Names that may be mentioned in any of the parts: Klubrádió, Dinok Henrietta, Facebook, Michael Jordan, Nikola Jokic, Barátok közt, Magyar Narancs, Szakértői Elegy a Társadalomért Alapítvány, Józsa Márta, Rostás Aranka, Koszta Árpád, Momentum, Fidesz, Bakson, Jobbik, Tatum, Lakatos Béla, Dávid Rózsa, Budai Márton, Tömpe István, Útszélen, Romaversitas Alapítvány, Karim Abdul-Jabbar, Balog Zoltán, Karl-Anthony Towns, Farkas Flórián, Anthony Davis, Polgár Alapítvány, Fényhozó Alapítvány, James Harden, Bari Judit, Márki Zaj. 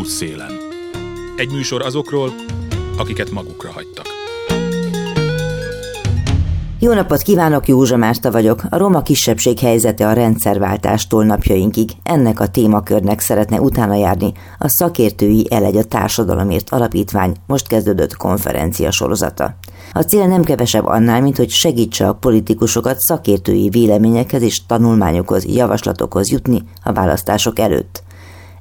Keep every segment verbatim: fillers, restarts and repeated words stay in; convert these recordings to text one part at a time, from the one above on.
Útszélen. Egy műsor azokról, akiket magukra hagytak. Jó napot kívánok, Józsa Márta vagyok. A roma kisebbség helyzete a rendszerváltástól napjainkig. Ennek a témakörnek szeretne utána járni a Szakértői Elegy a Társadalomért Alapítvány most kezdődött konferencia sorozata. A cél nem kevesebb annál, mint hogy segítse a politikusokat szakértői véleményekhez és tanulmányokhoz, javaslatokhoz jutni a választások előtt.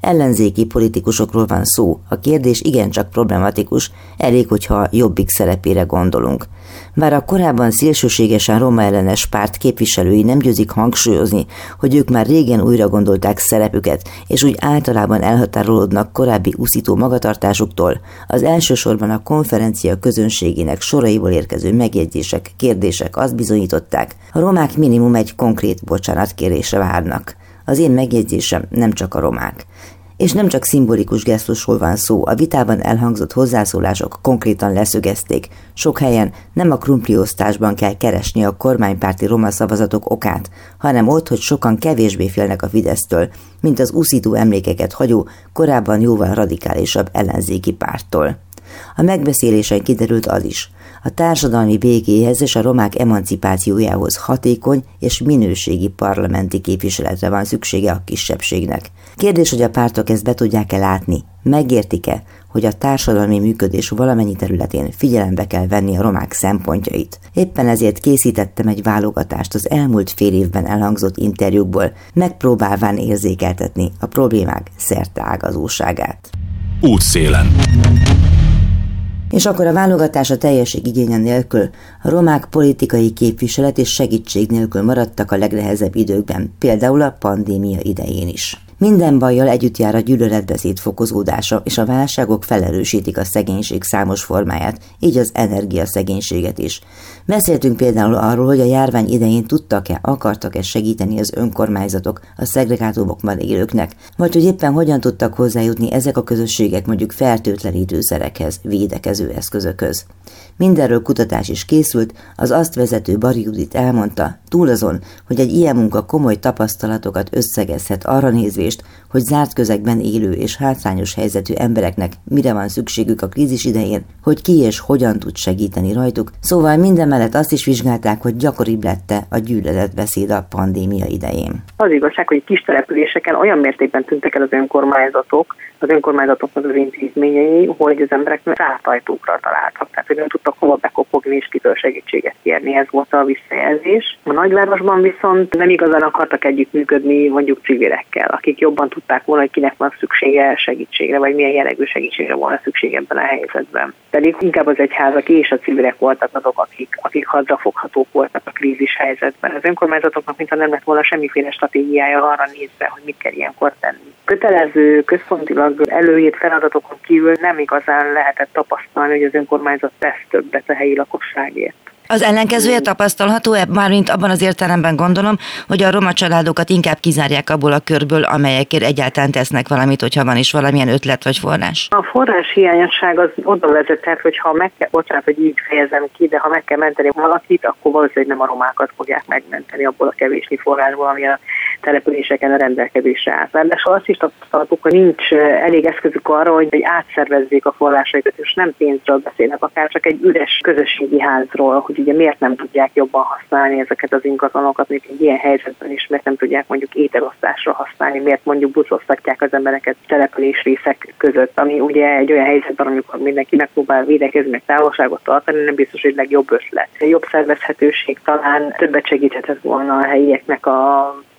Ellenzéki politikusokról van szó, a kérdés igencsak problematikus, elég, hogyha Jobbik szerepére gondolunk. Bár a korábban szélsőségesen roma ellenes párt képviselői nem győzik hangsúlyozni, hogy ők már régen újra gondolták szerepüket, és úgy általában elhatárolódnak korábbi uszító magatartásuktól, az elsősorban a konferencia közönségének soraiból érkező megjegyzések, kérdések azt bizonyították, a romák minimum egy konkrét bocsánatkérésre várnak. Az én megjegyzésem nem csak a romák. És nem csak szimbolikus gesztusról van szó, a vitában elhangzott hozzászólások konkrétan leszögezték. Sok helyen nem a krumpliosztásban kell keresni a kormánypárti roma szavazatok okát, hanem ott, hogy sokan kevésbé félnek a Fidesztől, mint az uszító emlékeket hagyó, korábban jóval radikálisabb ellenzéki párttól. A megbeszélésen kiderült az is. A társadalmi békéhez és a romák emancipációjához hatékony és minőségi parlamenti képviseletre van szüksége a kisebbségnek. Kérdés, hogy a pártok ezt be tudják-e látni? Megértik-e, hogy a társadalmi működés valamennyi területén figyelembe kell venni a romák szempontjait? Éppen ezért készítettem egy válogatást az elmúlt fél évben elhangzott interjúkból, megpróbálván érzékeltetni a problémák szerteágazóságát. Útszélen. És akkor a válogatás a teljesség igénye nélkül, a romák politikai képviselet és segítség nélkül maradtak a legnehezebb időkben, például a pandémia idején is. Minden bajjal együtt jár a gyűlöletbeszéd fokozódása, és a válságok felerősítik a szegénység számos formáját, így az energiaszegénységet is. Beszéltünk például arról, hogy a járvány idején tudtak-e, akartak-e segíteni az önkormányzatok a szegregátumokban élőknek, vagy hogy éppen hogyan tudtak hozzájutni ezek a közösségek mondjuk fertőtlenítőszerekhez, védekező eszközökhöz. Mindenről kutatás is készült, az azt vezető Bari Judit elmondta, túl azon, hogy egy ilyen munka komoly tapasztalatokat összegezhet arra nézvés, hogy zárt közegben élő és hátrányos helyzetű embereknek mire van szükségük a krízis idején, hogy ki és hogyan tud segíteni rajtuk, szóval mindemellett azt is vizsgálták, hogy gyakoribb lett-e a gyűlöletbeszéd a pandémia idején. Az igazság, hogy kis településeken olyan mértékben tűntek el az önkormányzatok, az önkormányzatoknak az intézményei, hogy az emberek zárt ajtókra találtak, tehát hogy nem tudtak hova bekopogni és kitől segítséget kérni, ez volt a visszajelzés. A nagyvárosban viszont nem igazán akartak együttműködni mondjuk civilekkel, akik jobban tudták volna, hogy kinek van szüksége segítségre, vagy milyen jellegű segítségre volna szüksége ebben a helyzetben. Pedig inkább az egyházak és a civilek voltak azok, akik, akik hazafoghatók voltak a krízis helyzetben. Az önkormányzatoknak mintha nem lett volna semmiféle stratégiája arra nézve, hogy mit kell ilyenkor tenni. Kötelező, központilag előírt feladatokon kívül nem igazán lehetett tapasztalni, hogy az önkormányzat tesz többet a helyi lakosságért. Az ellenkezője tapasztalható, mármint abban az értelemben gondolom, hogy a roma családokat inkább kizárják abból a körből, amelyekért egyáltalán tesznek valamit, hogyha van is valamilyen ötlet vagy forrás. A forrás hiányosság az oda vezethet, hogy ha meg kell, bocsánat, hogy így fejezem ki, de ha meg kell menteni valakit, akkor valószínűleg nem a romákat fogják megmenteni abból a kevésbé forrásból, ami a településeken a rendelkezésre állt. Ráadásul azt is tapasztaltuk, hogy nincs elég eszközük arra, hogy átszervezzék a forrásaikat, és nem pénzről beszélnek, akár csak egy üres közösségi házról, hogy ugye miért nem tudják jobban használni ezeket az ingatlanokat, még egy ilyen helyzetben is, miért nem tudják mondjuk ételosztásra használni, miért mondjuk buszosztatják az embereket településrészek között, ami ugye egy olyan helyzetben, amikor mindenki megpróbál védekezni, meg távolságot tartani, nem biztos, hogy legjobb ötlet. A jobb szervezhetőség talán többet segíthetett volna a helyieknek a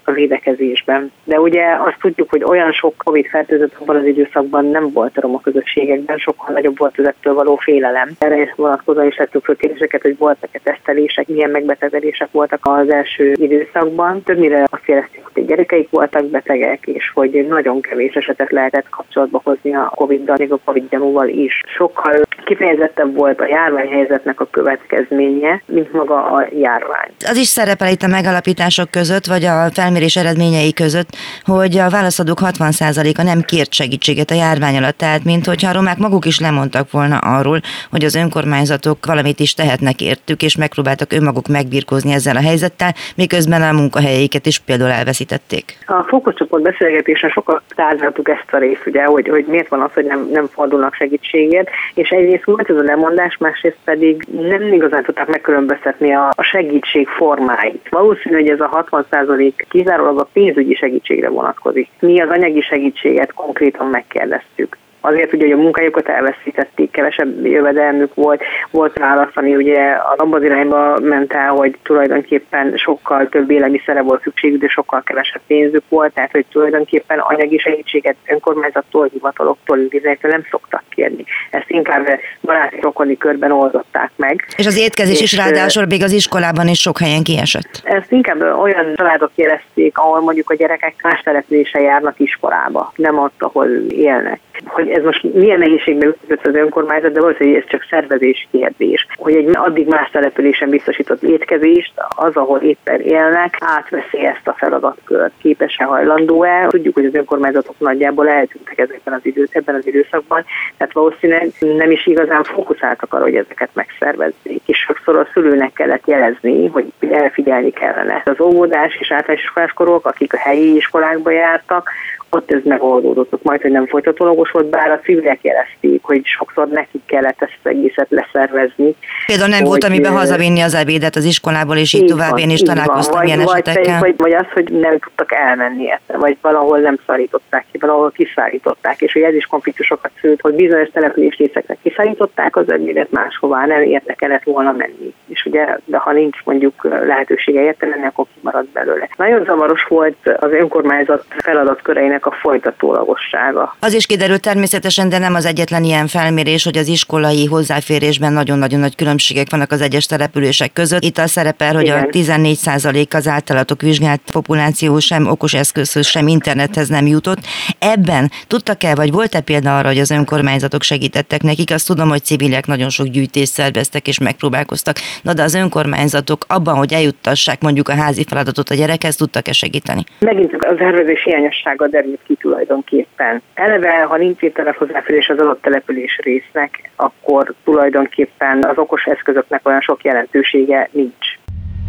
a védekezésben. De ugye azt tudjuk, hogy olyan sok COVID fertőzött abban az időszakban nem volt a roma közösségekben, sokkal nagyobb volt az ettől való félelem. Erre vonatkozóan is tettük föl kérdéseket, hogy voltak-e tesztelések, milyen megbetegedések voltak az első időszakban. Többnyire azt jeleztük, hogy gyerekeik voltak betegek, és hogy nagyon kevés esetet lehetett kapcsolatba hozni a COVID-dal, még a COVID gyanúval is. Sokkal kifejezettebb volt a járványhelyzetnek a következménye, mint maga a járvány. Az is szerepel itt a megalapítások között, vagy a felmérés eredményei között, hogy a válaszadók hatvan százaléka nem kért segítséget a járvány alatt, tehát minthogyha a romák maguk is lemondtak volna arról, hogy az önkormányzatok valamit is tehetnek értük, és megpróbáltak önmaguk megbirkózni ezzel a helyzettel, miközben a munkahelyeiket is például elveszítették. A fókuszcsoport beszélgetésen sokat tárgyaltuk ezt a részt, ugye, hogy, hogy miért van az, hogy nem, nem fordulnak segítségért, és egyrészt volt ez a lemondás, másrészt pedig nem igazán tudták megkülönböztetni a, a segítség formáit. Valószínű, hogy ez a hatvan százalék kizárólag a pénzügyi segítségre vonatkozik. Mi az anyagi segítséget konkrétan megkérdeztük. Azért ugye, hogy a munkájukat elveszítették, kevesebb jövedelmük volt, volt választani, ugye az abban az irányba ment el, hogy tulajdonképpen sokkal több élelmiszerre volt szükségük, de sokkal kevesebb pénzük volt, tehát hogy tulajdonképpen anyagi segítséget önkormányzattól, hivataloktól, intézményektől nem szoktak kérni. Ezt inkább baráti rokoni körben oldották meg. És az étkezés és is ráadásul még az iskolában is sok helyen kiesett. Ezt inkább olyan családok érezték, ahol mondjuk a gyerekek más településen járnak iskolába, nem ott, ahol élnek. Hogy ez most milyen nehézségben ütött az önkormányzat, de valószínűleg ez csak szervezés kérdés. Hogy egy addig más településen biztosított étkezést, az, ahol éppen élnek, átveszi ezt a feladatkört. Képes-e, hajlandó-e? Tudjuk, hogy az önkormányzatok nagyjából eltűntek ezekben az idő, ebben az időszakban, tehát valószínűleg nem is igazán fókuszáltak arra, hogy ezeket megszervezzék. És sokszor a szülőnek kellett jelezni, hogy elfigyelni kellene. Az óvodás és általános iskoláskorok, akik a helyi iskolákba jártak, ott ez megoldódott, majd, hogy nem folytatólagos volt, bár a civilek jelezték, hogy sokszor nekik kellett ezt az egészet leszervezni. Például nem hogy, volt, amiben hazavinni az ebédet az iskolából, és így, így tovább, van, én is találkoztam ilyen vagy, esetekkel. Vagy, vagy az, hogy nem tudtak elmenni ezt, vagy valahol nem szárították ki, valahol kiszárították, és hogy ez is konfliktusokat szült, hogy bizonyos település részeknek kiszárították az ebédet, máshová nem érte kellett volna menni. És ugye, de ha nincs mondjuk lehetősége érte lenni, akkor kimarad belőle. Nagyon zavaros volt az önkormányzat feladatköreinek a folytatólagossága. Az is kiderült természetesen, de nem az egyetlen ilyen felmérés, hogy az iskolai hozzáférésben nagyon-nagyon nagy különbségek vannak az egyes települések között. Itt a szerepel, hogy igen, a tizennégy százalék az általatok vizsgált populáció sem okos eszközhöz, sem internethez nem jutott. Ebben tudtak-e, vagy volt-e példa arra, hogy az önkormányzatok segítettek nekik? Azt tudom, hogy civilek nagyon sok gyűjtést szerveztek és megpróbálkoztak. Na de az önkormányzatok abban, hogy eljuttassák mondjuk a házi feladatot a gyerekhez, tudtak-e segíteni? Megint az erőzés hiányossága derül ki tulajdonképpen. Eleve, ha nincs internet hozzáférés az adott település résznek, akkor tulajdonképpen az okos eszközöknek olyan sok jelentősége nincs.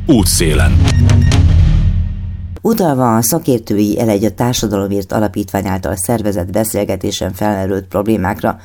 Útszélen. Utalva a Szakértői Elegy a Társadalomért Alapítvány által szervezett beszélgetésen felmerült problémákra,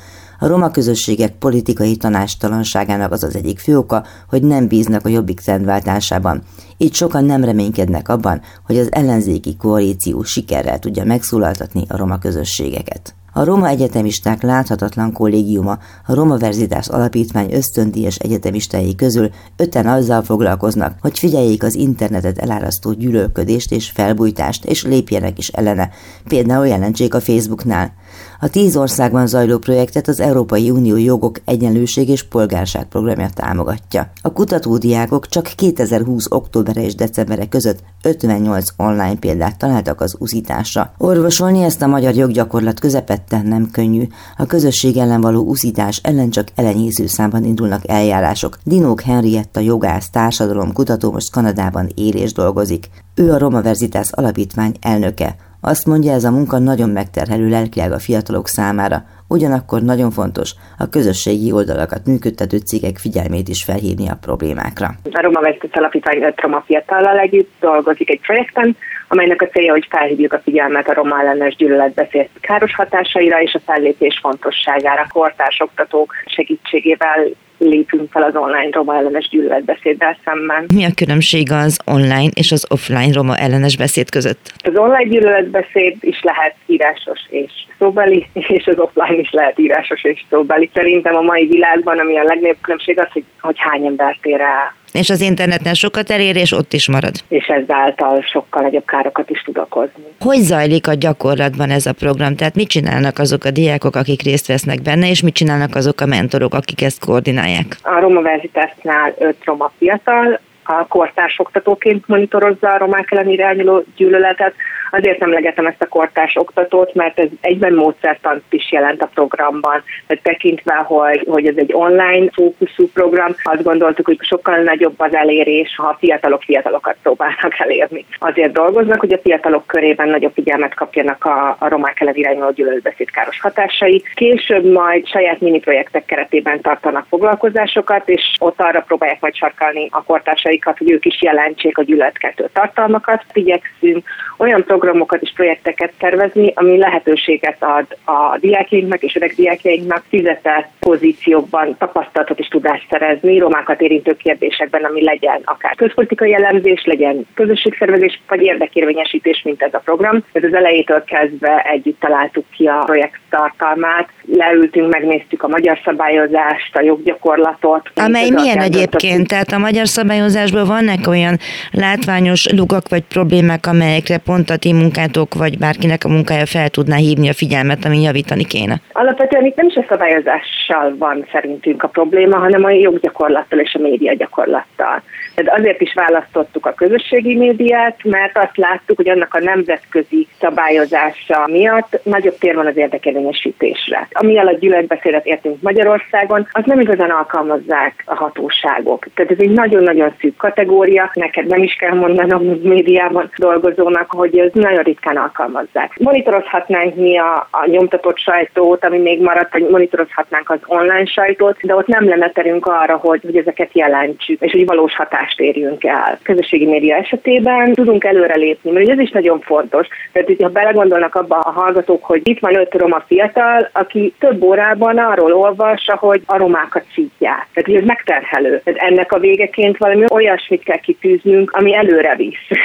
a roma közösségek politikai tanástalanságának az az egyik fő oka, hogy nem bíznak a Jobbik trendváltásában. Így sokan nem reménykednek abban, hogy az ellenzéki koalíció sikerrel tudja megszólaltatni a roma közösségeket. A roma egyetemisták láthatatlan kollégiuma, a Romaversitas Alapítvány ösztöndíjas egyetemistái közül öten azzal foglalkoznak, hogy figyeljék az internetet elárasztó gyűlölködést és felbújtást, és lépjenek is ellene, például jelentsék a Facebooknál. A tíz országban zajló projektet az Európai Unió Jogok, Egyenlőség és Polgárság programja támogatja. A kutatódiákok csak kétezer-húsz októberre és decemberre között ötvennyolc online példát találtak az uszításra. Orvosolni ezt a magyar joggyakorlat közepette nem könnyű. A közösség ellen való uszítás ellen csak elenyésző számban indulnak eljárások. Dinok Henrietta jogász, társadalomkutató most Kanadában él és dolgozik. Ő a Romaversitas Alapítvány elnöke. Azt mondja, ez a munka nagyon megterhelő lelkileg a fiatalok számára, ugyanakkor nagyon fontos a közösségi oldalakat működtető cégek figyelmét is felhívni a problémákra. A Romaversitas Alapítvány öt roma fiatallal együtt dolgozik egy projekten, amelynek a célja, hogy felhívjuk a figyelmet a roma ellenes gyűlöletbeszéd káros hatásaira és a fellépés fontosságára. Kortárs oktatók segítségével lépünk fel az online roma ellenes gyűlöletbeszéddel szemben. Mi a különbség az online és az offline roma ellenes beszéd között? Az online gyűlöletbeszéd is lehet írásos és szóbeli, és az offline is lehet írásos és szóbeli. Szerintem a mai világban, ami a legnagyobb különbség az, hogy, hogy hány embert ér el. És az interneten sokat elér, és ott is marad. És ezáltal sokkal nagyobb károkat is tud okozni. Hogy zajlik a gyakorlatban ez a program? Tehát mit csinálnak azok a diákok, akik részt vesznek benne, és mit csinálnak azok a mentorok, akik ezt koordinálják? A Romaversitasnál öt roma fiatal, a kortárs oktatóként monitorozza a romák ellen irányuló gyűlöletet, Azért emlegetem ezt a kortárs oktatót, mert ez egyben módszertant is jelent a programban. Tehát tekintve, hogy, hogy ez egy online fókuszú program, azt gondoltuk, hogy sokkal nagyobb az elérés, ha a fiatalok fiatalokat próbálnak elérni. Azért dolgoznak, hogy a fiatalok körében nagyobb figyelmet kapjanak a, a romák ellen irányuló gyűlöletbeszéd káros hatásai. Később majd saját mini projektek keretében tartanak foglalkozásokat, és ott arra próbálják majd sarkalni a kortársaikat, hogy ők is jelentsék a gyűlöletkeltő tartalmakat. Igyekszünk olyan programokat és projekteket tervezni, ami lehetőséget ad a diákjainknak és öreg diákjainknak fizetett pozíciókban tapasztalatot és tudást szerezni romákat érintő kérdésekben, ami legyen akár közpolitikai elemzés, legyen közösségszervezés, vagy érdekérvényesítés, mint ez a program. Tehát az elejétől kezdve együtt találtuk ki a projekt tartalmát, leültünk, megnéztük a magyar szabályozást, a joggyakorlatot. Amely milyen egyébként? Tehát a magyar szabályozásban vannak olyan látványos lukak vagy problémák, amelyekre pont a ti munkátok, vagy bárkinek a munkája fel tudná hívni a figyelmet, ami javítani kéne? Alapvetően itt nem is a szabályozással van szerintünk a probléma, hanem a joggyakorlattal és a média gyakorlattal. Tehát azért is választottuk a közösségi médiát, mert azt láttuk, hogy annak a nemzetközi szabályozása miatt nagyobb tér van az érdekérvényesítésre. Ami alatt gyűlöletbeszédet értünk Magyarországon, az nem igazán alkalmazzák a hatóságok. Tehát ez egy nagyon-nagyon szűk kategória, neked nem is kell mondanom, hogy médiában dolgozónak, hogy ez nagyon ritkán alkalmazzák. Monitorozhatnánk mi a, a nyomtatott sajtót, ami még maradt, hogy monitorozhatnánk az online sajtót, de ott nem lenne terünk arra, hogy, hogy ezeket jelentsük, és hogy valós hatást érjünk el. Közösségi média esetében tudunk előrelépni, mert ez is nagyon fontos. Tehát, hogyha belegondolnak abba a hallgatók, hogy itt van öt roma fiatal, aki több órában arról olvassa, hogy a romákat szítják. Tehát, hogy ez megterhelő. Tehát ennek a végeként valami olyasmit kell kitűznünk, ami előre visz.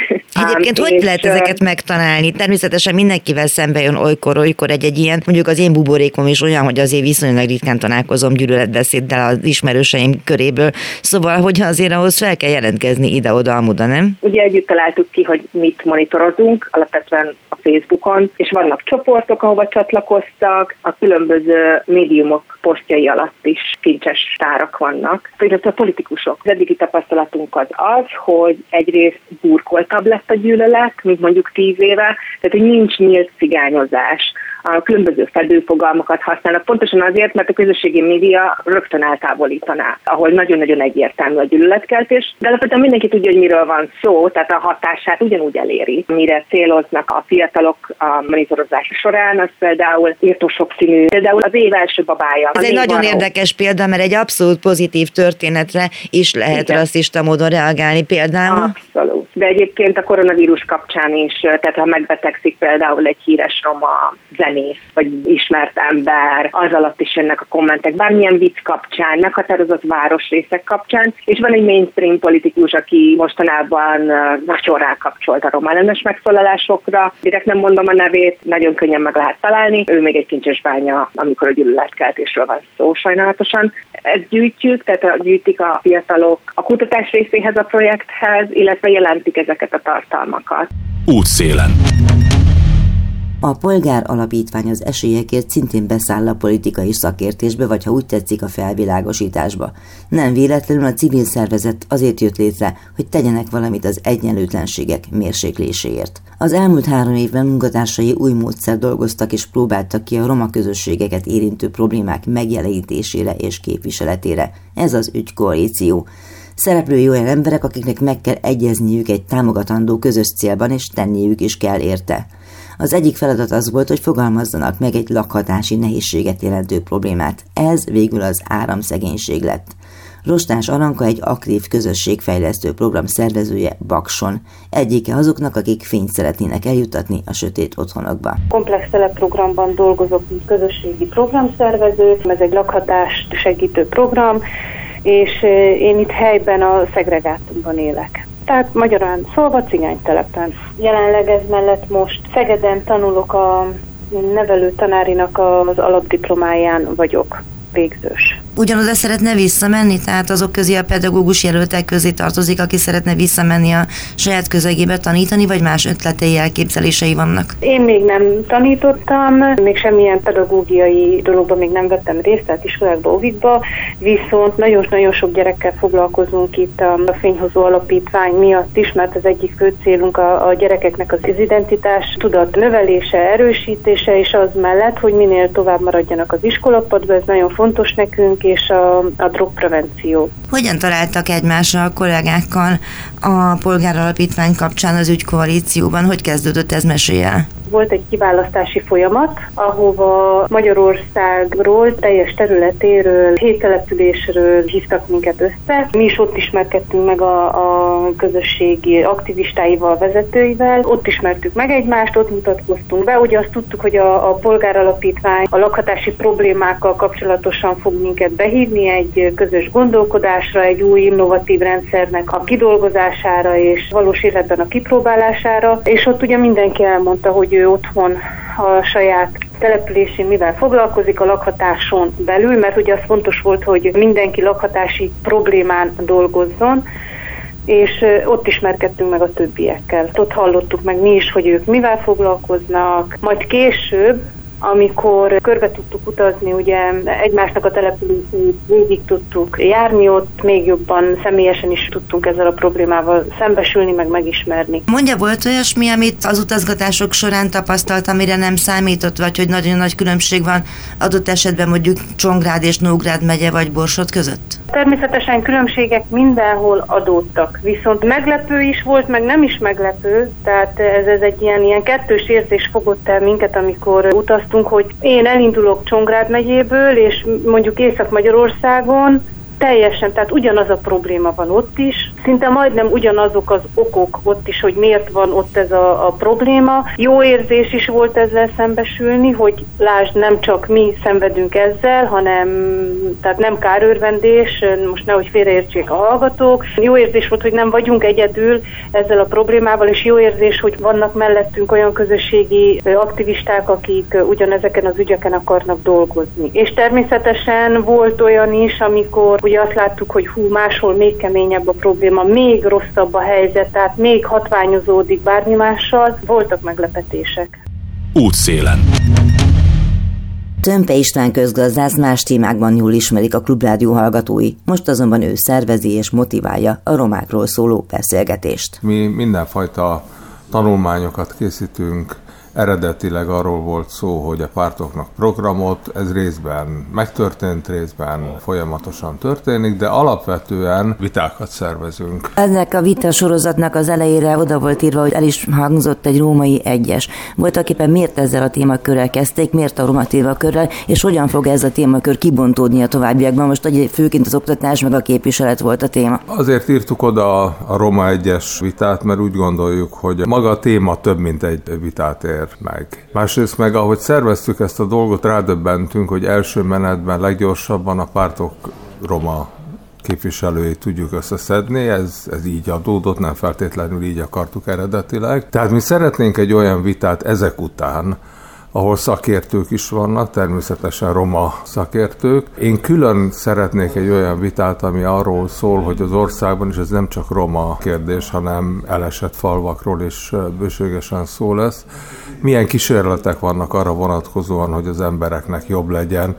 Egyébként hogy lehet ezeket megtalálni? Természetesen mindenkivel szembe jön olykor, olykor egy-egy ilyen, mondjuk az én buborékom is olyan, hogy azért viszonylag ritkán találkozom gyűlöletbeszéddel az ismerőseim köréből. Szóval, hogyha azért ahhoz fel kell jelentkezni ide-oda, amuda, nem? Ugye együtt találtuk ki, hogy mit monitorozunk, alapvetően a Facebookon, és vannak csoportok, ahova csatlakoztak, a különböző médiumok posztjai alatt is kincses tárak vannak. Például a politikusok. Az eddigi tapasztalatunk az az, hogy egyrészt burkoltabb lett a gyűlölet, mint mondjuk tíz éve, tehát hogy nincs nyílt cigányozás. A különböző fedőfogalmakat használnak, pontosan azért, mert a közösségi média rögtön eltávolítaná, ahol nagyon-nagyon egyértelmű a gyűlöletkeltés, de alapvetően mindenki tudja, hogy miről van szó, tehát a hatását ugyanúgy eléri. Mire céloznak a fiatalok a monitorozás során, az például írtó sokszínű, például az év első babája. Ez egy nagyon maró. Érdekes példa, mert egy abszolút pozitív történetre is lehet rasszista módon reagálni például. Abszolút. De egyébként a koronavírus kapcsán is, tehát ha megbetegszik például egy híres roma zenész, vagy ismert ember, az alatt is jönnek a kommentek, bármilyen vicc kapcsán, meghatározott városrészek kapcsán, és van egy mainstream politikus, aki mostanában nagyon rákapcsolt a romáellenes megszólalásokra, direkt nem mondom a nevét, nagyon könnyen meg lehet találni, ő még egy kincsesbánya, amikor a gyűlöletkeltésről van szó sajnálatosan. Ezt gyűjtjük, tehát gyűjtik a fiatalok a kutatás részéhez, a projekthez, illetve jelentik ezeket a tartalmakat. Útszélen. A Polgár Alapítvány az esélyekért szintén beszáll a politikai szakértésbe, vagy ha úgy tetszik, a felvilágosításba. Nem véletlenül a civil szervezet azért jött létre, hogy tegyenek valamit az egyenlőtlenségek mérsékléséért. Az elmúlt három évben munkatársai új módszer dolgoztak és próbáltak ki a roma közösségeket érintő problémák megjelenítésére és képviseletére. Ez az ügykoalíció. Szereplői olyan emberek, akiknek meg kell egyezniük egy támogatandó közös célban, és tenniük is kell érte. Az egyik feladat az volt, hogy fogalmazzanak meg egy lakhatási nehézséget jelentő problémát. Ez végül az áramszegénység lett. Rostás Aranka egy aktív közösségfejlesztő program szervezője Bakson. Egyike azoknak, akik fényt szeretnének eljuttatni a sötét otthonokba. Komplex teleprogramban dolgozok, mint közösségi programszervező. Ez egy lakhatást segítő program, és én itt helyben a szegregátumban élek. Tehát magyarán szólva cigánytelepen. Jelenleg ez mellett most Szegeden tanulok, a nevelő tanárinak az alapdiplomáján vagyok végzős. ugyanoda szeretne visszamenni, tehát azok közé, a pedagógus jelöltek közé tartozik, aki szeretne visszamenni a saját közegébe tanítani, vagy más ötletei, elképzelései vannak? Én még nem tanítottam, még semmilyen pedagógiai dologban még nem vettem részt, tehát iskolákba, óvikba, viszont nagyon-nagyon sok gyerekkel foglalkozunk itt a Fényhozó Alapítvány miatt is, mert az egyik fő célunk a, a gyerekeknek az identitás tudat növelése, erősítése, és az mellett, hogy minél tovább maradjanak az iskolapadban, ez nagyon fontos nekünk, és a, a drogprevenció. Hogyan találtak egymásra a kollégákkal a Polgár Alapítvány kapcsán az ügykoalícióban? Hogy kezdődött ez, meséljel? Volt egy kiválasztási folyamat, ahova Magyarországról, teljes területéről, hét településről hívtak minket össze. Mi is ott ismerkedtünk meg a, a közösségi aktivistáival, vezetőivel, ott ismertük meg egymást, ott mutatkoztunk be. Ugye azt tudtuk, hogy a, a Polgár Alapítvány a lakhatási problémákkal kapcsolatosan fog minket behívni egy közös gondolkodásra, egy új innovatív rendszernek a kidolgozására és valós életben a kipróbálására, és ott ugye mindenki elmondta, hogy ő otthon a saját településén mivel foglalkozik a lakhatáson belül, mert ugye az fontos volt, hogy mindenki lakhatási problémán dolgozzon, és ott ismerkedtünk meg a többiekkel. Ott hallottuk meg mi is, hogy ők mivel foglalkoznak, majd később, amikor körbe tudtuk utazni, ugye egymásnak a települését végig tudtuk járni, ott még jobban személyesen is tudtunk ezzel a problémával szembesülni, meg megismerni. Mondja, volt olyasmi, amit az utazgatások során tapasztalt, amire nem számított, vagy hogy nagyon nagy különbség van adott esetben mondjuk Csongrád és Nógrád megye vagy Borsod között? Természetesen különbségek mindenhol adódtak, viszont meglepő is volt, meg nem is meglepő, tehát ez, ez egy ilyen, ilyen kettős érzés fogott el minket, amikor utaztunk, hogy én elindulok Csongrád megyéből, és mondjuk Észak-Magyarországon teljesen, tehát ugyanaz a probléma van ott is, szinte majdnem ugyanazok az okok ott is, hogy miért van ott ez a, a probléma. Jó érzés is volt ezzel szembesülni, hogy lásd, nem csak mi szenvedünk ezzel, hanem tehát nem kárőrvendés, most nehogy félreértsék a hallgatók. Jó érzés volt, hogy nem vagyunk egyedül ezzel a problémával, és jó érzés, hogy vannak mellettünk olyan közösségi aktivisták, akik ugyanezeken az ügyeken akarnak dolgozni. És természetesen volt olyan is, amikor ugye azt láttuk, hogy hú, máshol még keményebb a probléma, még rosszabb a helyzet, tehát még hatványozódik bármi mással. Voltak meglepetések. Útszélen. Tömpe István közgazdász más témákban jól ismerik a Klubrádió hallgatói. Most azonban ő szervezi és motiválja a romákról szóló beszélgetést. Mi mindenfajta tanulmányokat készítünk. Eredetileg arról volt szó, hogy a pártoknak programot, ez részben megtörtént, részben folyamatosan történik, de alapvetően vitákat szervezünk. Ennek a vita sorozatnak az elejére oda volt írva, hogy el is hangzott egy római egyes. Voltak éppen miért ezzel a témakörrel kezdték, miért a roma témakörrel, és hogyan fog ez a témakör kibontódni a továbbiakban? Most főként az oktatás meg a képviselet volt a téma. Azért írtuk oda a roma egyes vitát, mert úgy gondoljuk, hogy maga a téma több, mint egy vitát ér meg. Másrészt meg, ahogy szerveztük ezt a dolgot, rádöbbentünk, hogy első menetben leggyorsabban a pártok roma képviselői tudjuk összeszedni, ez, ez így adódott, nem feltétlenül így akartuk eredetileg. Tehát mi szeretnénk egy olyan vitát ezek után, ahol szakértők is vannak, természetesen roma szakértők. Én külön szeretnék egy olyan vitát, ami arról szól, hogy az országban is ez nem csak roma kérdés, hanem elesett falvakról is bőségesen szó lesz. Milyen kísérletek vannak arra vonatkozóan, hogy az embereknek jobb legyen,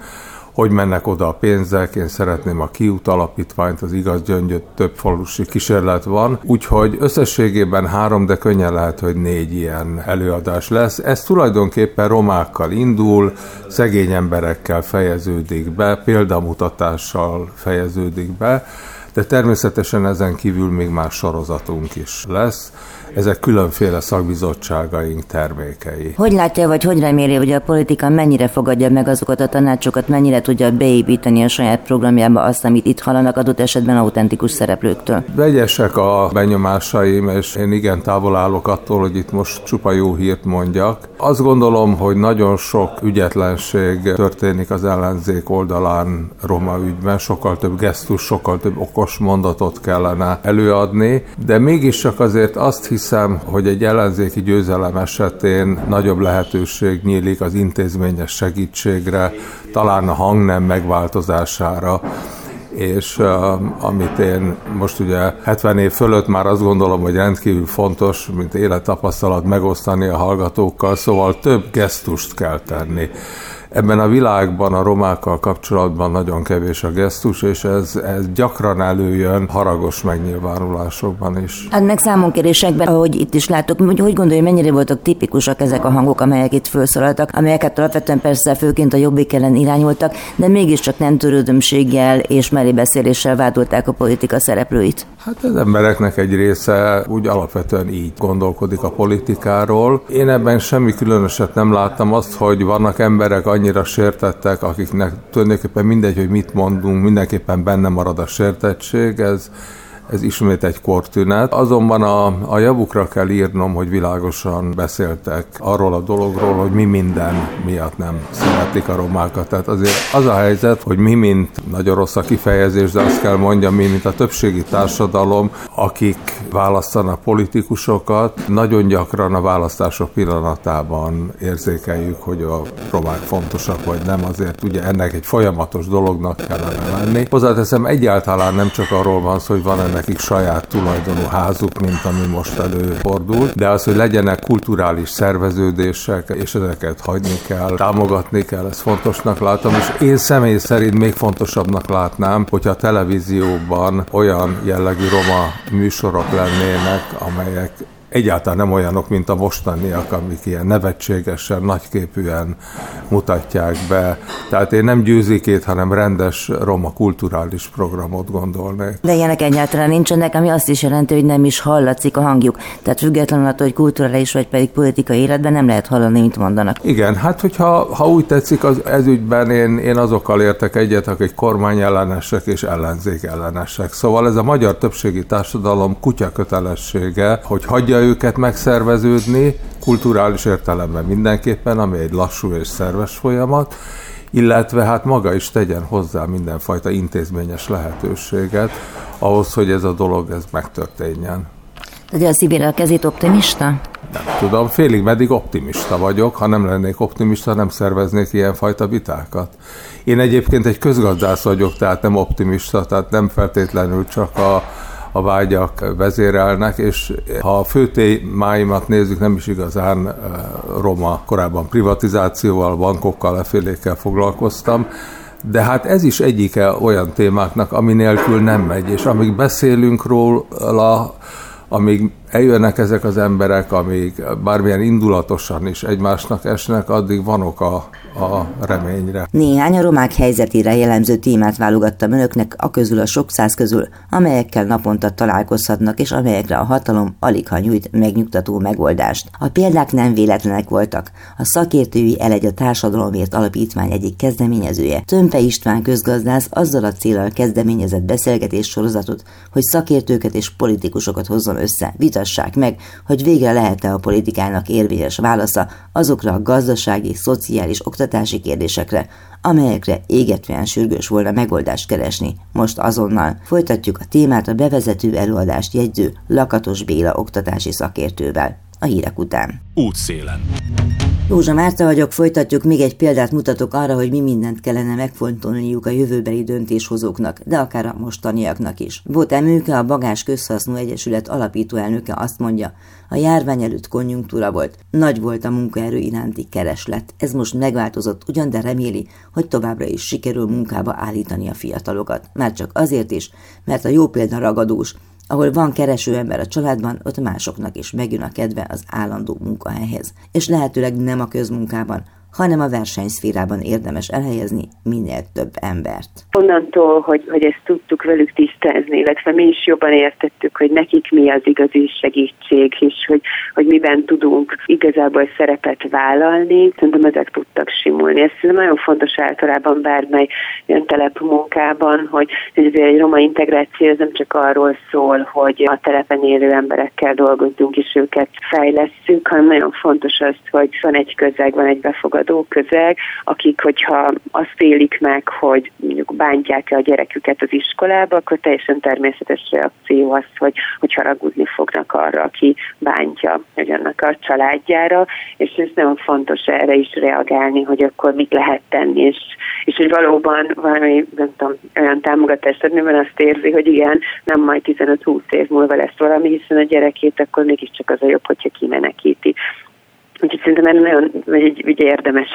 hogy mennek oda a pénzek, én szeretném a Kiút Alapítványt, az Igaz Gyöngyöt, több falusi kísérlet van, úgyhogy összességében három, de könnyen lehet, hogy négy ilyen előadás lesz. Ez tulajdonképpen romákkal indul, szegény emberekkel fejeződik be, példamutatással fejeződik be, de természetesen ezen kívül még más sorozatunk is lesz. Ezek különféle szakbizottságaink termékei. Hogy látja, vagy hogy reméli, hogy a politika mennyire fogadja meg azokat a tanácsokat, mennyire tudja beépíteni a saját programjába azt, amit itt hallanak adott esetben autentikus szereplőktől? Vegyesek a benyomásaim, és én igen távol állok attól, hogy itt most csupa jó hírt mondjak. Azt gondolom, hogy nagyon sok ügyetlenség történik az ellenzék oldalán roma ügyben, sokkal több gesztus, sokkal több okos mondatot kellene előadni, de mégis csak azért azt hiszem, hogy egy ellenzéki győzelem esetén nagyobb lehetőség nyílik az intézményes segítségre, talán a hangnem megváltozására. És uh, amit én most ugye hetven év fölött már azt gondolom, hogy rendkívül fontos, mint élettapasztalat megosztani a hallgatókkal, szóval több gesztust kell tenni. Ebben a világban a romákkal kapcsolatban nagyon kevés a gesztus, és ez, ez gyakran előjön haragos megnyilvánulásokban is. Hát meg számonkérésekben, ahogy itt is látok, hogy hogy gondolja, mennyire voltak tipikusak ezek a hangok, amelyek itt felszólaltak, amelyeket alapvetően persze főként a Jobbik ellen irányultak, de mégiscsak nem törődömséggel és mellébeszéléssel vádolták a politika szereplőit. Hát az embereknek egy része úgy alapvetően így gondolkodik a politikáról. Én ebben semmi különöset nem láttam, azt, hogy vannak emberek annyira sértettek, akiknek tulajdonképpen mindegy, hogy mit mondunk, mindenképpen benne marad a sértettség, ez, ez ismét egy kortünet. Azonban a, a javukra kell írnom, hogy világosan beszéltek arról a dologról, hogy mi minden miatt nem szeretik a romákat. Tehát azért az a helyzet, hogy mi, mint nagyon rossz a kifejezés, de azt kell mondjam, mi, mint a többségi társadalom, akik választanak politikusokat, nagyon gyakran a választások pillanatában érzékeljük, hogy a romák fontosak vagy nem, azért ugye ennek egy folyamatos dolognak kellene lenni. Hozzáteszem, egyáltalán nem csak arról van szó, hogy van-e nekik saját tulajdonú házuk, mint ami most előfordul, de az, hogy legyenek kulturális szerveződések, és ezeket hagyni kell, támogatni kell, ezt fontosnak látom, és én személy szerint még fontosabbnak látnám, hogyha a televízióban olyan jellegű roma műsorok lennének, amelyek egyáltalán nem olyanok, mint a mostaniak, amik ilyen nevetségesen, nagyképűen mutatják be. Tehát én nem győzikét, hanem rendes roma kulturális programot gondolnék. De ilyenek egyáltalán nincsenek, ami azt is jelenti, hogy nem is hallatszik a hangjuk. Tehát függetlenül attól, hogy kulturális vagy pedig politikai életben nem lehet hallani, mit mondanak. Igen, hát hogyha ha úgy tetszik, az ezügyben én, én azokkal értek egyet, akik kormányellenesek és ellenzék ellenesek. Szóval ez a magyar többségi társadalom kutya kötelessége, hogy hagyja őket megszerveződni, kulturális értelemben mindenképpen, ami egy lassú és szerves folyamat, illetve hát maga is tegyen hozzá mindenfajta intézményes lehetőséget ahhoz, hogy ez a dolog ez megtörténjen. Ugye a szívére a kezét optimista? Nem tudom, félig meddig optimista vagyok, ha nem lennék optimista, nem szerveznék ilyenfajta vitákat. Én egyébként egy közgazdász vagyok, tehát nem optimista, tehát nem feltétlenül csak a a vágyak vezérelnek, és ha a fő témáimat nézzük, nem is igazán roma, korábban privatizációval, bankokkal, lefélékkel foglalkoztam, de hát ez is egyike olyan témáknak, ami nélkül nem megy, és amíg beszélünk róla, amíg eljönnek ezek az emberek, amíg bármilyen indulatosan is egymásnak esnek, addig van oka a reményre. Néhány a romák helyzetére jellemző témát válogattam önöknek a közül a sok száz közül, amelyekkel naponta találkozhatnak, és amelyekre a hatalom alig ha nyújt megnyugtató megoldást. A példák nem véletlenek voltak. A Szakértői Elegy a Társadalomért Alapítvány egyik kezdeményezője, Tömpe István közgazdász azzal a céllal kezdeményezett beszélgetés sorozatot, hogy szakértőket és politikusokat hozzon össze, vitassák meg, hogy végre lehet-e a politikának érvényes válasza azokra a gazdasági, szociális, oktatási kérdésekre, amelyekre égetően sürgős volna megoldást keresni. Most azonnal folytatjuk a témát a bevezető előadást jegyző Lakatos Béla oktatási szakértővel. A hírek után. Útszélen. Józsa Márta vagyok, folytatjuk, még egy példát mutatok arra, hogy mi mindent kellene megfontolniuk a jövőbeli döntéshozóknak, de akár a mostaniaknak is. Bot Emőke, a Bagás Közhasznú Egyesület alapító elnöke azt mondja, a járvány előtt konjunktúra volt, nagy volt a munkaerő iránti kereslet. Ez most megváltozott ugyan, de reméli, hogy továbbra is sikerül munkába állítani a fiatalokat. Már csak azért is, mert a jó példa ragadós. Ahol van kereső ember a családban, ott másoknak is megjön a kedve az állandó munkahelyhez. És lehetőleg nem a közmunkában, hanem a versenyszférában érdemes elhelyezni minél több embert. Onnantól, hogy, hogy ezt tudtuk velük tisztázni, illetve mi is jobban értettük, hogy nekik mi az igazi segítség, és hogy, hogy miben tudunk igazából szerepet vállalni, szerintem ezek tudtak simulni. Ez nagyon fontos általában bármely ilyen telepmunkában, hogy azért egy roma integráció nem csak arról szól, hogy a telepen élő emberekkel dolgozunk, és őket fejlesszünk, hanem nagyon fontos az, hogy van egy közeg, van egy befogadó befogadó közeg, akik, hogyha azt élik meg, hogy mondjuk bántják-e a gyereküket az iskolába, akkor teljesen természetes reakció az, hogy, hogy haragudni fognak arra, aki bántja, hogy annak a családjára, és ez nagyon fontos erre is reagálni, hogy akkor mit lehet tenni, és, és hogy valóban valami, nem tudom, olyan támogatást adni, mert azt érzi, hogy igen, nem majd tizenöt-húsz év múlva lesz valami, hiszen a gyerekét akkor mégiscsak az a jobb, hogyha kimenekíti. Úgyhogy szerintem erre nagyon ugye, ugye érdemes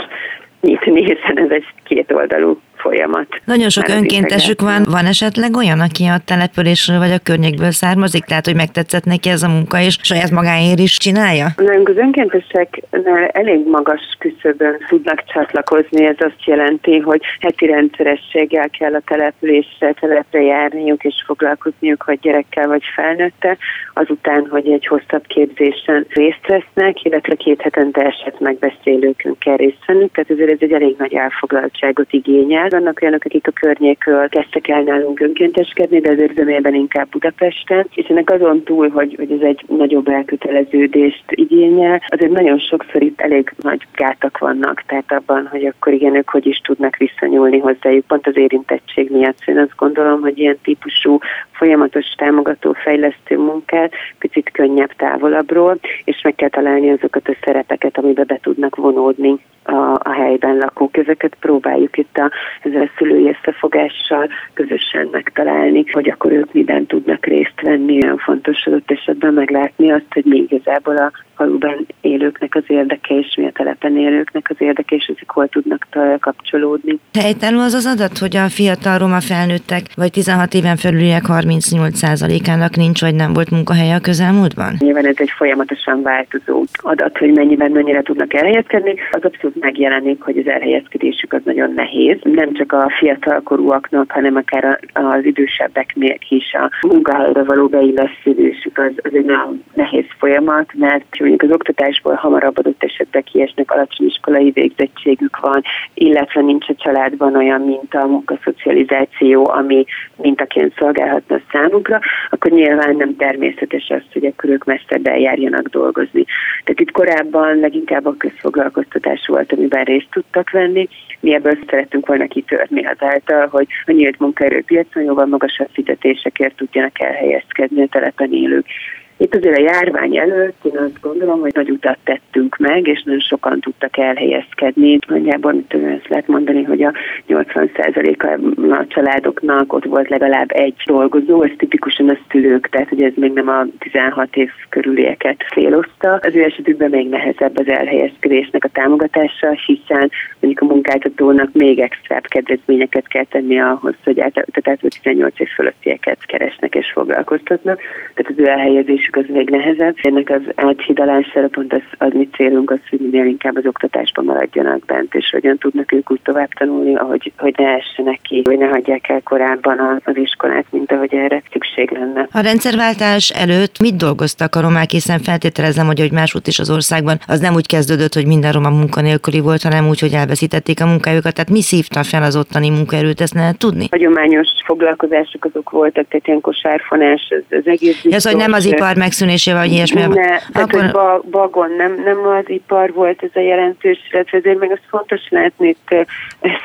nyitni, hiszen ez egy kétoldalú folyamat. Nagyon sok már önkéntesük van. Van esetleg olyan, aki a településről vagy a környékből származik, tehát hogy megtetszett neki ez a munka, és saját magáért is csinálja? Nálunk az önkénteseknél elég magas küszöbön tudnak csatlakozni, ez azt jelenti, hogy heti rendszerességgel kell a településre, telepre járniuk és foglalkozniuk, vagy gyerekkel, vagy felnőttel, azután, hogy egy hosszabb képzésen részt vesznek, illetve két hetente esett megbeszélőkön kell részt vennünk, tehát ezért ez egy elég nagy elfoglaltságot igényel. Vannak olyanok, akik a környékről kezdtek el nálunk önkénteskedni, de azért zömében inkább Budapesten, és ennek azon túl, hogy, hogy ez egy nagyobb elköteleződést igényel, azért nagyon sokszor itt elég nagy gátak vannak, tehát abban, hogy akkor igen, ők hogy is tudnak visszanyúlni hozzájuk, pont az érintettség miatt. Én azt gondolom, hogy ilyen típusú folyamatos támogató, fejlesztő munkát picit könnyebb távolabbról, és meg kell találni azokat a szerepeket, amiben be tudnak vonódni a, a helyben lakók. Ezeket próbáljuk itt a, ezzel a szülői összefogással közösen megtalálni, hogy akkor ők miben tudnak részt venni, olyan fontos adott esetben meglátni azt, hogy mi igazából a faluban élőknek az érdeke, és mi a telepen élőknek az érdeke, és ezek hol tudnak kapcsolódni. Helytálló az az adat, hogy a fiatal roma felnőttek, vagy tizenhat éven felüliek harmincnyolc százalékának nincs vagy nem volt munkahelye a közelmúltban? Nyilván ez egy folyamatosan változó adat, hogy mennyiben mennyire tudnak elhelyezkedni. Az abszolút megjelenik, hogy az elhelyezkedésük az nagyon nehéz. Nem csak a fiatalkorúaknak, hanem akár az idősebbeknél is a munkahelyre való beilleszkedésük az, az egy nagyon nehéz folyamat, mert mondjuk az oktatásból hamarabb adott esetben kiesnek, alacsony iskolai végzettségük van, illetve nincs a családban olyan minta, munkaszocializáció, ami mintaként szolgálhatna számunkra, akkor nyilván nem természetes az, hogy akkor ők messzebbel járjanak dolgozni. Tehát itt korábban leginkább a közfoglalkoztatás volt, amiben részt tudtak venni. Mi ebből szeretünk volna kitörni azáltal, hogy a nyílt munkaerőpiacon jobban magasabb fizetésekért tudjanak elhelyezkedni a telepen élők. Itt azért a járvány előtt én azt gondolom, hogy nagy utat tettünk meg, és nagyon sokan tudtak elhelyezkedni. Nagyjából mit tudom, ezt lehet mondani, hogy a nyolcvan százaléka a családoknak ott volt legalább egy dolgozó, ez tipikusan a szülők, tehát hogy ez még nem a tizenhat év körülieket célozta. Az ő esetükben még nehezebb az elhelyezkedésnek a támogatása, hiszen mondjuk a munkáltatónak még extra kedvezményeket kell tenni ahhoz, hogy általában tizennyolc év fölöttieket keresnek és foglalkoztatnak. Tehát az ő elhelyezés az még nehezebb. Ennek az áthidalására pont az, az mi célunk az, hogy minél inkább az oktatásban maradjanak bent, és hogyan tudnak ők úgy tovább tanulni, ahogy, hogy ne essenek ki, hogy ne hagyják el korábban az iskolát, mint ahogy erre szükség lenne. A rendszerváltás előtt mit dolgoztak a romák, hiszen feltételezem, hogy, hogy másút is az országban az nem úgy kezdődött, hogy minden roma munkanélküli volt, hanem úgy, hogy elveszítették a munkájukat, tehát mi szívta fel az ottani munkaerőt, ezt ne tudni? Hagyományos foglalkozások azok voltak, tehát ilyen kosárfonás, ez, ez egész... Ez, hogy nem az ipar megszűnésével, vagy ilyesmi. Ne, akkor... tehát bagon nem, nem az ipar volt ez a jelentős, illetve ezért meg azt fontos látni itt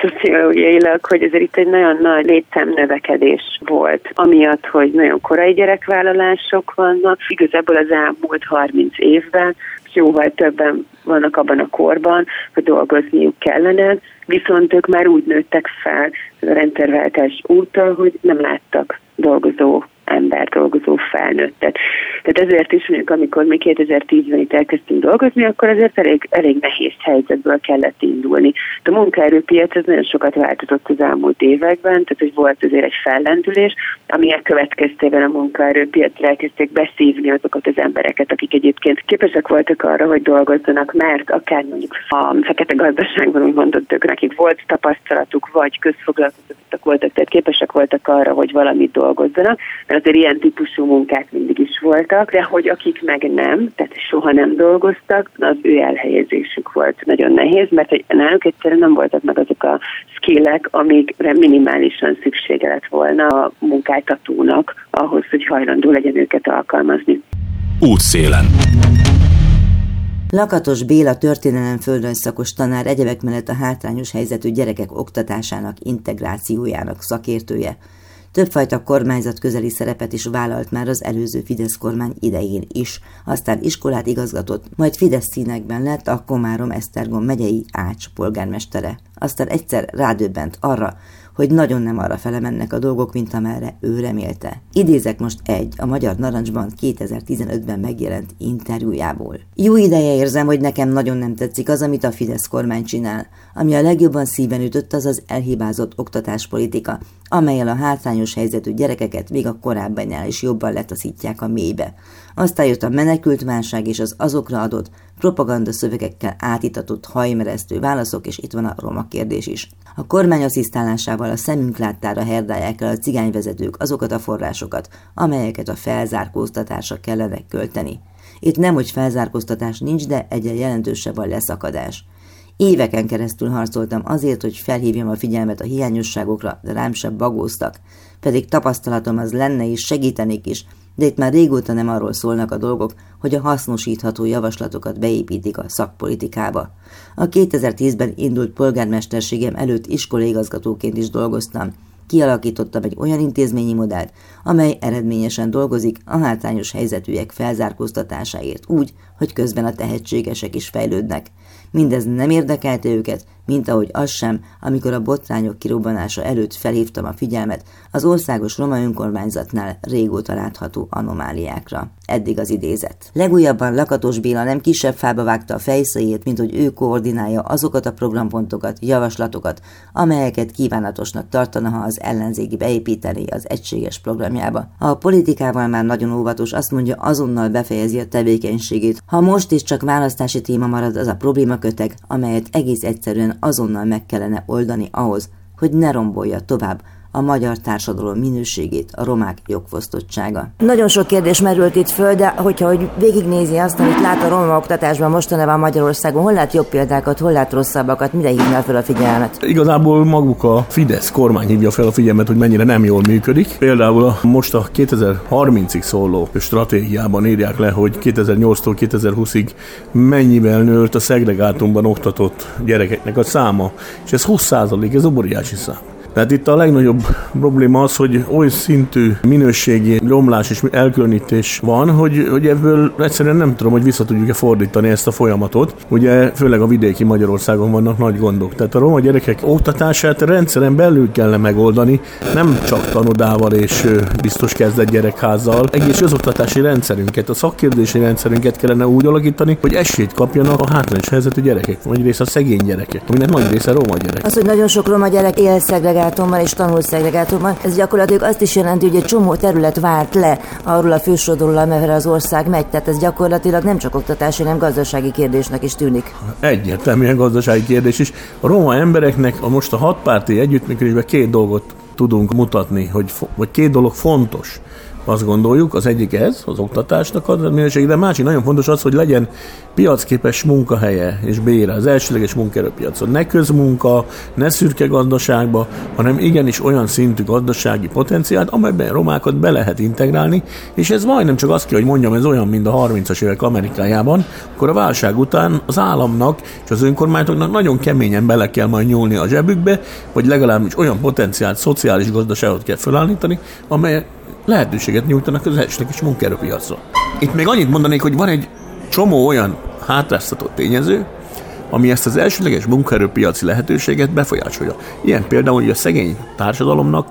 szociológiailag, hogy ezért itt egy nagyon nagy létszámnövekedés volt, amiatt, hogy nagyon korai gyerekvállalások vannak. Igazából az elmúlt harminc évben jóval többen vannak abban a korban, hogy dolgozniuk kellene, viszont ők már úgy nőttek fel a rendszerváltás úttal, hogy nem láttak dolgozó ember, dolgozó felnőttet. Tehát ezért is mondjuk, amikor mi kétezer-tízben itt elkezdtünk dolgozni, akkor azért elég, elég nehéz helyzetből kellett indulni. A munkaerőpiac ez nagyon sokat változott az elmúlt években, tehát hogy volt azért egy fellendülés, aminek következtében a munkaerőpiacra elkezdték beszívni azokat az embereket, akik egyébként képesek voltak arra, hogy dolgozzanak, mert akár mondjuk a fekete gazdaságban úgy mondottak, nekik volt tapasztalatuk, vagy közfoglalkozottak voltak, tehát képesek voltak arra, hogy valamit dolgozzanak, mert azért ilyen típusú munkák mindig is voltak, de hogy akik meg nem, tehát soha nem dolgoztak, az ő elhelyezésük volt nagyon nehéz, mert náluk egyszerűen nem voltak meg azok a skillek, amikre minimálisan szüksége lett volna a munkáltatónak ahhoz, hogy hajlandó legyen őket alkalmazni. Útszélen. Lakatos Béla történelemföldön szakos tanár, egyebek mellett a hátrányos helyzetű gyerekek oktatásának, integrációjának szakértője. Többfajta kormányzatközeli szerepet is vállalt már az előző Fidesz kormány idején is, aztán iskolát igazgatott, majd Fidesz színekben lett a Komárom-Esztergom megyei Ács polgármestere. Aztán egyszer rádöbbent arra, hogy nagyon nem arra fele mennek a dolgok, mint amerre ő remélte. Idézek most egy, a Magyar Narancsban kétezer-tizenötben megjelent interjújából. Jó ideje érzem, hogy nekem nagyon nem tetszik az, amit a Fidesz kormány csinál. Ami a legjobban szíven ütött, az az elhibázott oktatáspolitika, amellyel a hátrányos helyzetű gyerekeket még a korábbinál is jobban letaszítják a mélybe. Aztán jött a menekültválság és az azokra adott, propagandaszövegekkel átitatott hajmeresztő válaszok, és itt van a roma kérdés is. A kormány asszisztálásával a szemünk láttára herdálják el a cigányvezetők azokat a forrásokat, amelyeket a felzárkóztatásra kellene költeni. Itt nemhogy felzárkóztatás nincs, de egyre jelentősebb a leszakadás. Éveken keresztül harcoltam azért, hogy felhívjam a figyelmet a hiányosságokra, de rám sem bagóztak. Pedig tapasztalatom az lenne és segítenék is, de itt már régóta nem arról szólnak a dolgok, hogy a hasznosítható javaslatokat beépítik a szakpolitikába. A kétezer-tízben indult polgármesterségem előtt iskolaigazgatóként is dolgoztam. Kialakítottam egy olyan intézményi modellt, amely eredményesen dolgozik a hátrányos helyzetűek felzárkóztatásáért úgy, hogy közben a tehetségesek is fejlődnek. Mindez nem érdekelte őket, mint ahogy az sem, amikor a botrányok kirobbanása előtt felhívtam a figyelmet az országos roma önkormányzatnál régóta látható anomáliákra. Eddig az idézet. Legújabban Lakatos Béla nem kisebb fába vágta a fejszéjét, mint hogy ő koordinálja azokat a programpontokat, javaslatokat, amelyeket kívánatosnak tartana, ha az ellenzéki beépíteni az egységes programjába. A politikával már nagyon óvatos, azt mondja, azonnal befejezi a tevékenységét. Ha most is csak választási téma marad, az a problémaköteg, amelyet egész egyszerűen azonnal meg kellene oldani ahhoz, hogy ne rombolja tovább a magyar társadalom minőségét a romák jogfosztottsága. Nagyon sok kérdés merült itt föl, de hogyha hogy végignézi azt, amit lát a roma oktatásban mostanában Magyarországon, hol lát jobb példákat, hol lát rosszabbakat, mire hívnál fel a figyelmet? Igazából maguk a Fidesz kormány hívja fel a figyelmet, hogy mennyire nem jól működik. Például a most a kétezer-harmincig szóló stratégiában írják le, hogy kétezer-nyolctól kétezer-húszig mennyivel nőtt a szegregátumban oktatott gyerekeknek a száma, és ez húsz százalék, ez óriási szám. Tehát itt a legnagyobb probléma az, hogy oly szintű minőségi romlás és elkülönítés van, hogy, hogy ebből egyszerűen nem tudom, hogy vissza tudjuk-e fordítani ezt a folyamatot. Ugye főleg a vidéki Magyarországon vannak nagy gondok. Tehát a roma gyerekek oktatását rendszeren belül kellene megoldani, nem csak tanodával és biztos kezdett gyerekházzal. Egész közoktatási rendszerünket, a szakképzési rendszerünket kellene úgy alakítani, hogy esélyt kapjanak a hátrányos helyzetű gyerekek, vagy része a szegény gyerekek, aminek nagy része roma gyerek. Az, hogy nagyon sok roma gyerek él szegregált és tanul szegregátumban. Ez gyakorlatilag azt is jelenti, hogy egy csomó terület várt le arról a fősodról, amelyre az ország megy. Tehát ez gyakorlatilag nem csak oktatási, hanem gazdasági kérdésnek is tűnik. Egyértelműen gazdasági kérdés is. A roma embereknek a most a hatpárti együttműködésben két dolgot tudunk mutatni, hogy, hogy két dolog fontos. Azt gondoljuk, az egyik ez, az oktatásnak a minőség, de a másik nagyon fontos az, hogy legyen piacképes munkahelye és bére az elsőleges munkaerőpiacon. Ne közmunka, ne szürke gazdaságba, hanem igenis olyan szintű gazdasági potenciált, amelyben romákat be lehet integrálni, és ez majdnem csak azt kell, hogy mondjam, ez olyan, mint a harmincas évek Amerikájában, akkor a válság után az államnak és az önkormányoknak nagyon keményen bele kell majd nyúlni a zsebükbe, vagy legalábbis olyan potenciált szociális gazdaságot kell felállítani, amely lehetőséget nyújtanak az elsőleges munkaerőpiacra. Itt még annyit mondanék, hogy van egy csomó olyan hátráztató tényező, ami ezt az elsőleges munkaerőpiaci lehetőséget befolyásolja. Ilyen például, hogy a szegény társadalomnak,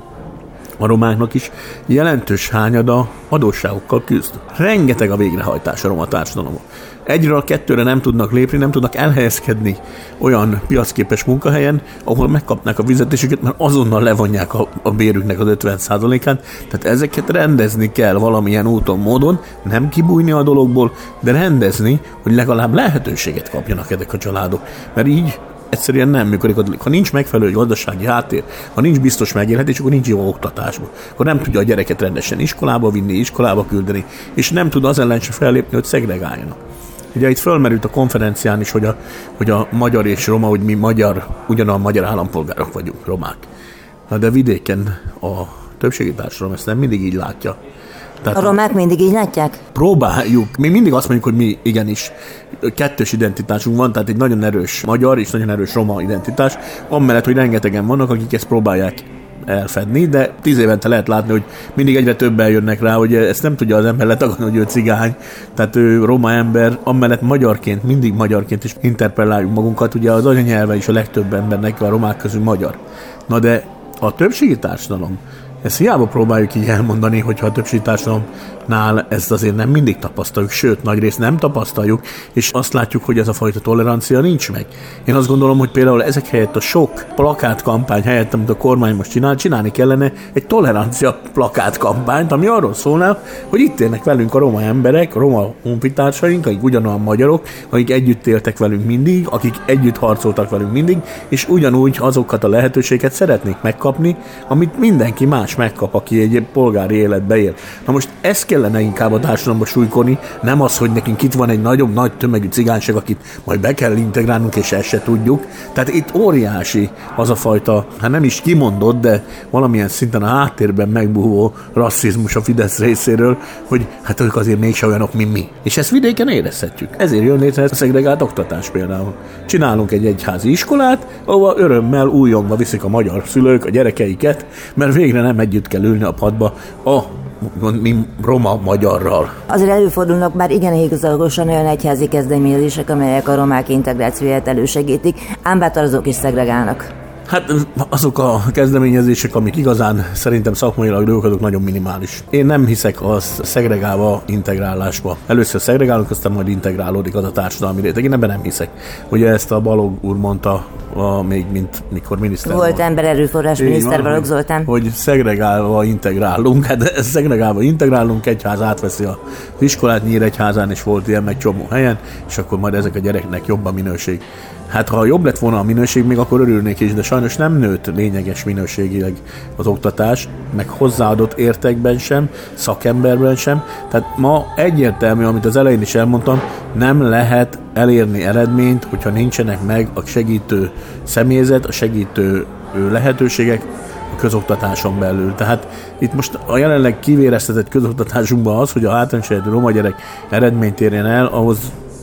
a romáknak is jelentős hányada adósságokkal küzd. Rengeteg a végrehajtás a roma társadalomban. Egyről a kettőre nem tudnak lépni, nem tudnak elhelyezkedni olyan piacképes munkahelyen, ahol megkapnák a fizetésüket, mert azonnal levonják a, a bérüknek az ötven százalékát. Tehát ezeket rendezni kell valamilyen úton, módon, nem kibújni a dologból, de rendezni, hogy legalább lehetőséget kapjanak ezek a családok. Mert így egyszerűen nem működik. Ha nincs megfelelő gazdasági háttér, ha nincs biztos megélhetés, akkor nincs jó oktatásban. Akkor nem tudja a gyereket rendesen iskolába vinni, iskolába küldeni, és nem tud az ellen sem fellépni, hogy szegregáljanak. Ugye itt fölmerült a konferencián is, hogy a, hogy a magyar és roma, hogy mi magyar, ugyanolyan magyar állampolgárok vagyunk, romák. Na de vidéken a többségi társadalom ezt nem mindig így látja. Tehát a romák mindig így látják? Próbáljuk. Mi mindig azt mondjuk, hogy mi igenis kettős identitásunk van, tehát egy nagyon erős magyar és nagyon erős roma identitás, amellett, hogy rengetegen vannak, akik ezt próbálják elfedni, de tíz évente lehet látni, hogy mindig egyre többen jönnek rá, hogy ezt nem tudja az ember letagadni, hogy ő cigány, tehát ő roma ember, amellett magyarként, mindig magyarként is interpelláljuk magunkat, ugye az anyanyelve is a legtöbb embernek a romák közül magyar. Na de a többségi társadalom, ezt hiába próbáljuk így elmondani, hogyha a többségi társadalomnál ezt azért nem mindig tapasztaljuk, sőt, nagyrészt nem tapasztaljuk, és azt látjuk, hogy ez a fajta tolerancia nincs meg. Én azt gondolom, hogy például ezek helyett a sok plakátkampány helyett, amit a kormány most csinál, csinálni kellene egy tolerancia plakátkampányt, ami arról szólna, hogy itt élnek velünk a roma emberek, a roma honfitársaink, akik ugyanolyan magyarok, akik együtt éltek velünk mindig, akik együtt harcoltak velünk mindig, és ugyanúgy azokat a lehetőséget szeretnék megkapni, amit mindenki más megkap, aki egy polgári életbe él. Na most ezt kellene inkább a társadalomba súlykolni, nem az, hogy nekünk itt van egy nagyobb, nagy tömegű cigányság, akit majd be kell integrálnunk, és ezt se tudjuk. Tehát itt óriási az a fajta, hát nem is kimondott, de valamilyen szinten a háttérben megbúvó rasszizmus a Fidesz részéről, hogy hát ők azért mégsem olyanok, mint mi. És ezt vidéken érezhetjük. Ezért jön létre a szegregált oktatás például. Csinálunk egy egyházi iskolát, ahova örömmel újongva viszik a magyar szülők a gyerekeiket, mert végre nem együtt kell ülni a padba a mi roma magyarral. Azért előfordulnak már igen igazolgosan olyan egyházi kezdeményezések, amelyek a romák integrációját elősegítik, ám bár azok is szegregálnak. Hát azok a kezdeményezések, amik igazán szerintem szakmailag jók, azok nagyon minimális. Én nem hiszek az szegregálva integrálásba. Először szegregálunk, aztán majd integrálódik az a társadalmi réteg. Én ebben nem hiszek. Ugye ezt a Balog úr mondta a, még mint mikor miniszter volt. Volt embererőforrás miniszter Balog Zoltán. Hogy szegregálva integrálunk. Hát ez szegregálva integrálunk, egyház átveszi az iskolát, Nyíregyházán is volt ilyen, meg csomó helyen, és akkor majd ezek a gyereknek jobb a minőség. Hát ha jobb lett volna a minőség, még akkor örülnék is, de sajnos nem nőtt lényeges minőségileg az oktatás, meg hozzáadott értékben sem, szakemberben sem. Tehát ma egyértelmű, amit az elején is elmondtam, nem lehet elérni eredményt, hogyha nincsenek meg a segítő személyzet, a segítő lehetőségek a közoktatáson belül. Tehát itt most a jelenleg kivéreztetett közoktatásunkban az, hogy a hátrányos helyzetű roma gyerek eredményt érjen el, ahhoz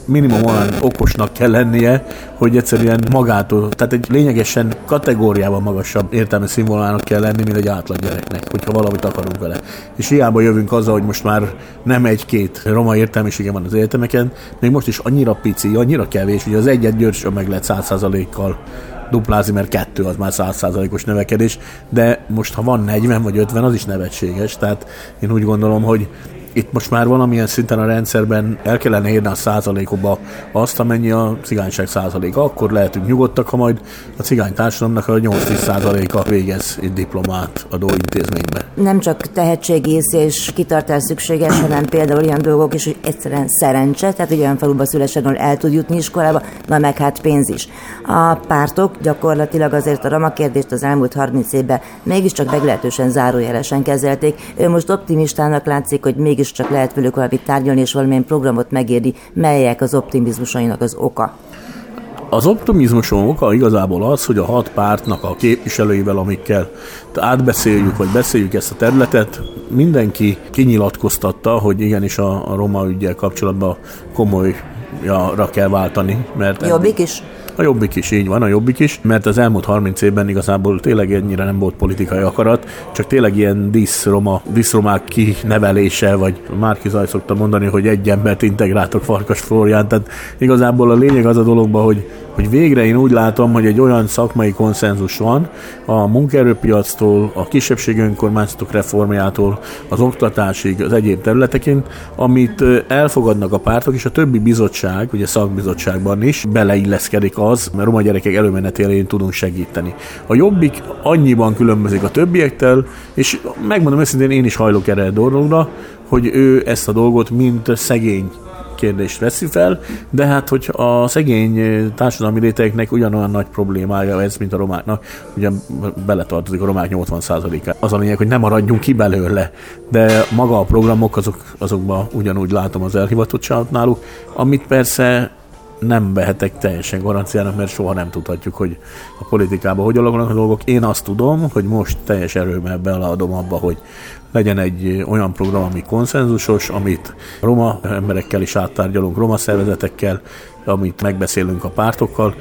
minimum olyan okosnak kell lennie, hogy egyszerűen magától, tehát egy lényegesen kategóriában magasabb értelmi színvonalának kell lenni, mint egy átlag gyereknek, hogyha valamit akarunk vele. És hiába jövünk azzal, hogy most már nem egy-két roma értelmisége van az egyetemeken, még most is annyira pici, annyira kevés, hogy az egyet Győrcsön meg lehet száz százalékkal duplázni, mert kettő az már száz százalékos növekedés, de most ha van negyven vagy ötven, az is nevetséges, tehát én úgy gondolom, hogy itt most már valamilyen szinten a rendszerben el kellene érni a százalékokba azt, amennyi a cigányság százaléka. Akkor lehetünk nyugodtak, ha majd a cigány társadalomnak a nyolc-tíz százaléka végez egy diplomát adó intézményben. Nem csak tehetségész és kitartás szükséges, hanem például ilyen dolgok is, hogy egyszerűen szerencse, tehát egy olyan faluba szülesen, ahol el tud jutni iskolába, na meg hát pénz is. A pártok gyakorlatilag azért a roma kérdést az elmúlt harminc évben mégiscsak meglehetősen zárójelesen kezelték. Ő most optimistának látszik, hogy mégis és csak lehet velük valamit tárgyalni, és valamilyen programot megérni, melyek az optimizmusainak az oka. Az optimizmusom oka igazából az, hogy a hat pártnak a képviselőivel, amikkel átbeszéljük, vagy beszéljük ezt a területet, mindenki kinyilatkoztatta, hogy igenis a, a roma üggyel kapcsolatban komolyra kell váltani. Mert Jobbik is? A Jobbik is, így van, a Jobbik is, mert az elmúlt harminc évben igazából tényleg ennyire nem volt politikai akarat, csak tényleg ilyen diszroma, diszromák kinevelése, vagy Márki Zaj szokta mondani, hogy egy embert integráltok Farkas Flórián, tehát igazából a lényeg az a dologban, hogy hogy végre én úgy látom, hogy egy olyan szakmai konszenzus van a munkaerőpiactól, a kisebbségi önkormányzatok reformjától, az oktatásig, az egyéb területeken, amit elfogadnak a pártok, és a többi bizottság, ugye szakbizottságban is beleilleszkedik az, mert roma gyerekek előmenetélén tudunk segíteni. A Jobbik annyiban különbözik a többiektől, és megmondom őszintén, én is hajlok erre a dologra, hogy ő ezt a dolgot mint szegény kérdést veszi fel, de hát, hogy a szegény társadalmi rétegeknek ugyanolyan nagy problémája ez, mint a romáknak, ugye beletartozik a romák nyolcvan százaléka. Az a lényeg, hogy nem maradjunk ki belőle, de maga a programok, azok, azokban ugyanúgy látom az elhivatottságot náluk, amit persze nem vehetek teljesen garanciának, mert soha nem tudhatjuk, hogy a politikában hogy alakulnak a dolgok. Én azt tudom, hogy most teljes erőmmel beleadom abba, hogy legyen egy olyan program, ami konszenzusos, amit roma emberekkel is áttárgyalunk, roma szervezetekkel, amit megbeszélünk a pártokkal.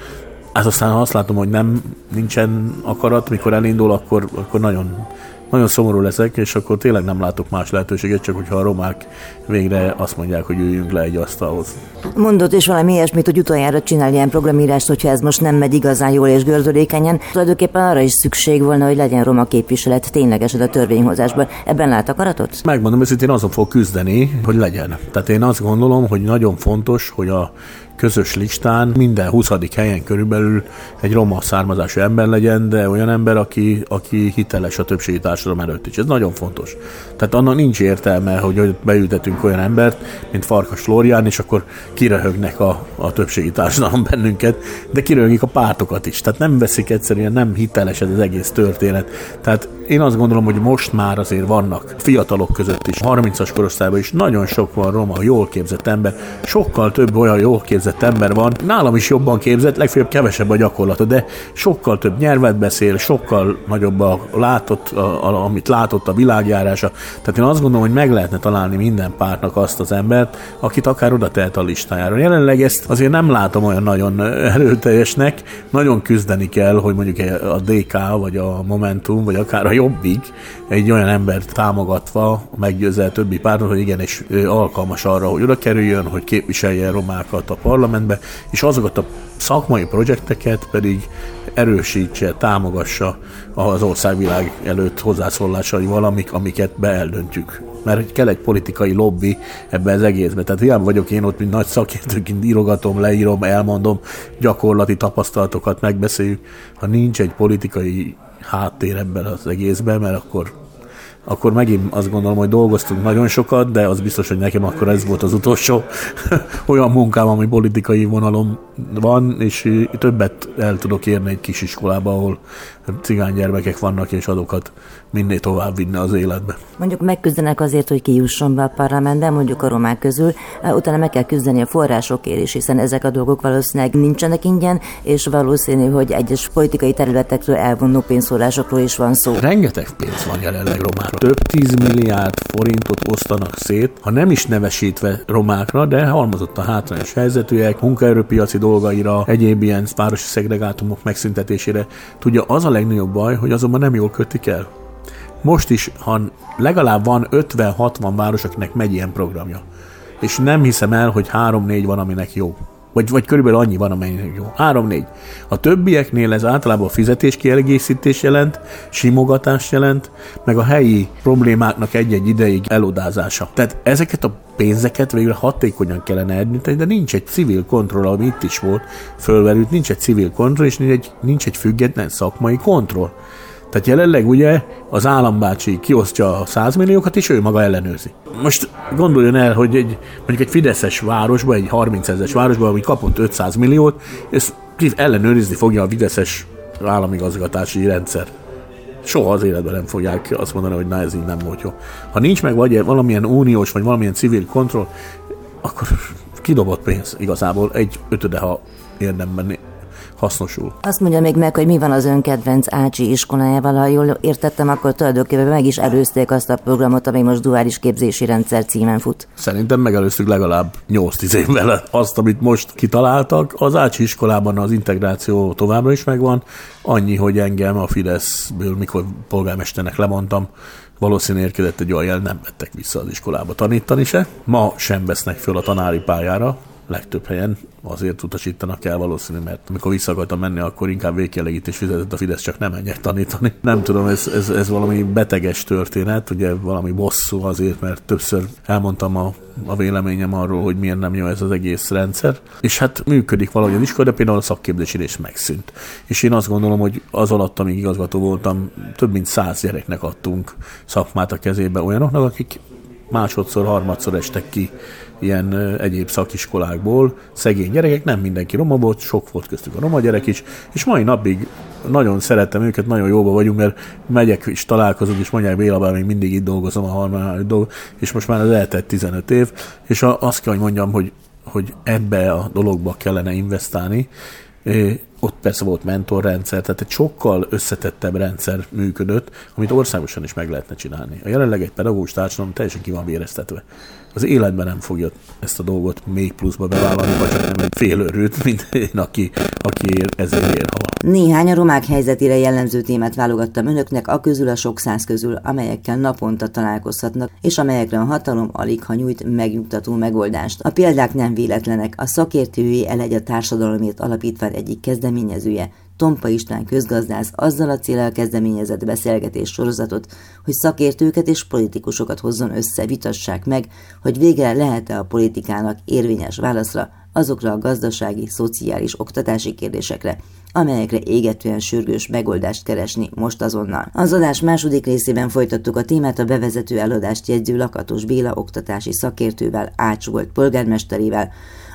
Hát aztán ha azt látom, hogy nem nincsen akarat, mikor elindul, akkor, akkor nagyon, nagyon szomorú leszek, és akkor tényleg nem látok más lehetőséget, csak hogyha a romák végre azt mondják, hogy üljünk le egy asztalhoz. Mondott is valami ilyesmit, hogy utoljára csinálj ilyen programírást, hogyha ez most nem megy igazán jól és gördülékenyen. Tulajdonképpen arra is szükség volna, hogy legyen roma képviselet ténylegesen a törvényhozásban. Ebben lát akaratot? Megmondom, őszintén azon fog küzdeni, hogy legyen. Tehát én azt gondolom, hogy nagyon fontos, hogy a közös listán minden huszadik helyen körülbelül egy roma származású ember legyen, de olyan ember, aki, aki hiteles a többségi társadalom előtt is. Ez nagyon fontos. Tehát annak nincs értelme, hogy beültetünk olyan embert, mint Farkas Flórián, és akkor kiröhögnek a, a többségi társadalom bennünket, de kiröhögik a pártokat is. Tehát nem veszik egyszerűen, nem hiteles ez az egész történet. Tehát én azt gondolom, hogy most már azért vannak fiatalok között is, harmincas korosztályban is nagyon sok van roma, jól képzett ember, sokkal több olyan jól képzett ember van. Nálam is jobban képzett, legfeljebb kevesebb a gyakorlata, de sokkal több nyelvet beszél, sokkal nagyobb a látott, a, a, amit látott a világjárása. Tehát én azt gondolom, hogy meg lehetne találni minden pártnak azt az embert, akit akár oda tehet a listájára. Jelenleg ezt azért nem látom olyan nagyon erőteljesnek, nagyon küzdeni kell, hogy mondjuk a dé ká, vagy a Momentum, vagy akár a Jobbik egy olyan embert támogatva meggyőzze a többi pártot, hogy igenis alkalmas arra, hogy oda kerüljön, hogy képviseljen romákat a parlamentbe, és azokat a szakmai projekteket pedig erősítse, támogassa az országvilág előtt hozzászólásaival, amik, amiket beeldöntjük. Mert kell egy politikai lobby ebbe az egészbe. Tehát hiába vagyok én ott, mint nagy szakértőként írogatom, leírom, elmondom, gyakorlati tapasztalatokat megbeszéljük. Ha nincs egy politikai háttér ebben az egészben, mert akkor akkor megint azt gondolom, hogy dolgoztunk nagyon sokat, de az biztos, hogy nekem akkor ez volt az utolsó olyan munkám, ami politikai vonalom van, és többet el tudok érni egy kis iskolába, ahol cigány gyermekek vannak, és azokat minél tovább vinne az életbe. Mondjuk megküzdenek azért, hogy kijusson be a parlamentbe, mondjuk a romák közül, utána meg kell küzdeni a forrásokért is, hiszen ezek a dolgok valószínűleg nincsenek ingyen, és valószínű, hogy egyes politikai területekről elvonó pénzforrásokról is van szó. Rengeteg pénz van jelenleg román. Több tíz milliárd forintot osztanak szét, ha nem is nevesítve romákra, de halmozottan hátrányos helyzetűek, munkaerőpiaci dolgaira, egyéb ilyen városi szegregátumok megszüntetésére. Tudja, az a legnagyobb baj, hogy azonban nem jól kötik el. Most is, ha legalább van ötven-hatvan város, akinek megy ilyen programja. És nem hiszem el, hogy három-négy van, aminek jó. Vagy, vagy körülbelül annyi van, amelyik jó. három-négy. A többieknél ez általában a fizetéskielégészítés jelent, simogatás jelent, meg a helyi problémáknak egy-egy ideig elodázása. Tehát ezeket a pénzeket végül hatékonyan kellene elnyújtani, de nincs egy civil kontroll, ami itt is volt fölverült, nincs egy civil kontroll, és nincs egy, nincs egy független szakmai kontroll. Tehát jelenleg ugye az állambácsi kiosztja a száz milliókat, és ő maga ellenőrzi. Most gondoljon el, hogy egy, mondjuk egy fideszes városban, egy harmincezres városban, ami kapott ötszáz milliót, ezt ellenőrizni fogja a fideszes államigazgatási rendszer. Soha az életben nem fogják azt mondani, hogy na ez így nem volt jó. Ha nincs meg vagy valamilyen uniós, vagy valamilyen civil kontroll, akkor kidobott pénz igazából egy ötöde, ha érdemben hasznosul. Azt mondja még meg, hogy mi van az önkedvenc Ácsi iskolájával, ha jól értettem, akkor tulajdonképpen meg is előzték azt a programot, ami most duális képzési rendszer címen fut. Szerintem megelőztük legalább nyolc-tíz évvel azt, amit most kitaláltak. Az Ácsi iskolában az integráció továbbra is megvan, annyi, hogy engem a Fideszből, mikor polgármesternek lemondtam, valószínűleg érkezett egy olyan, nem vettek vissza az iskolába tanítani se. Ma sem vesznek föl a tanári pályára, legtöbb helyen azért utasítanak el valószínű, mert amikor vissza akartam menni, akkor inkább végkielégítés fizetett a Fidesz, csak nem menjek tanítani. Nem tudom, ez, ez, ez valami beteges történet, ugye valami bosszú azért, mert többször elmondtam a, a véleményem arról, hogy miért nem jó ez az egész rendszer, és hát működik valahogy az iskola, de például a szakképzési rész megszűnt. És én azt gondolom, hogy az alatt, amíg igazgató voltam, több mint száz gyereknek adtunk szakmát a kezébe olyanoknak, akik másodszor, harmadszor estek ki ilyen egyéb szakiskolákból, szegény gyerekek, nem mindenki roma volt, sok volt köztük a roma gyerek is, és mai napig nagyon szeretem őket, nagyon jóba vagyunk, mert megyek és találkozunk, és mondják, Béla, bár még mindig itt dolgozom a harmadik dolg, és most már az eltelt tizenöt év, és azt kell, hogy mondjam, hogy hogy ebbe a dologba kellene investálni. Ott persze volt mentorrendszer, tehát egy sokkal összetettebb rendszer működött, amit országosan is meg lehetne csinálni. A jelenleg egy pedagógus társadalom teljesen ki van véreztetve. Az életben nem fogja ezt a dolgot még pluszba bevállalni, vagy csak nem egy félőrült, mint én, aki, aki ezért ér hal. Néhány a romák helyzetére jellemző témát válogattam önöknek a közül a sok száz közül, amelyekkel naponta találkozhatnak, és amelyekre a hatalom alig ha nyújt megnyugtató megoldást. A példák nem véletlenek. A Szakértői Elegy a Társadalomért Alapítvány egyik kezdeményezője, Tömpe István közgazdász azzal a céllal kezdeményezett beszélgetés sorozatot, hogy szakértőket és politikusokat hozzon össze, vitassák meg, hogy végre lehet-e a politikának érvényes válaszra azokra a gazdasági, szociális, oktatási kérdésekre, amelyekre égetően sürgős megoldást keresni most azonnal. Az adás második részében folytattuk a témát a bevezető előadást jegyző Lakatos Béla oktatási szakértővel, Ács volt polgármesterével,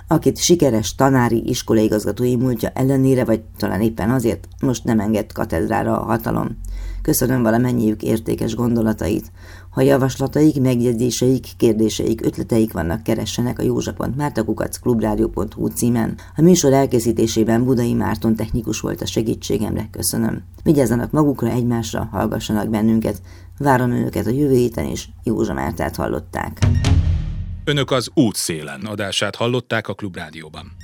akit sikeres tanári iskolaigazgatói múltja ellenére, vagy talán éppen azért, most nem enged katedrára a hatalom. Köszönöm valamennyiük értékes gondolatait. Ha javaslataik, megjegyzéseik, kérdéseik, ötleteik vannak, keressenek a józsa pont márta kukac klubrádió pont hu címen. A műsor elkészítésében Budai Márton technikus volt a segítségemre, köszönöm. Vigyázzanak magukra, egymásra, hallgassanak bennünket. Várom önöket a jövő héten is. Józsa Mártát hallották. Önök az Útszélen adását hallották a Klubrádióban.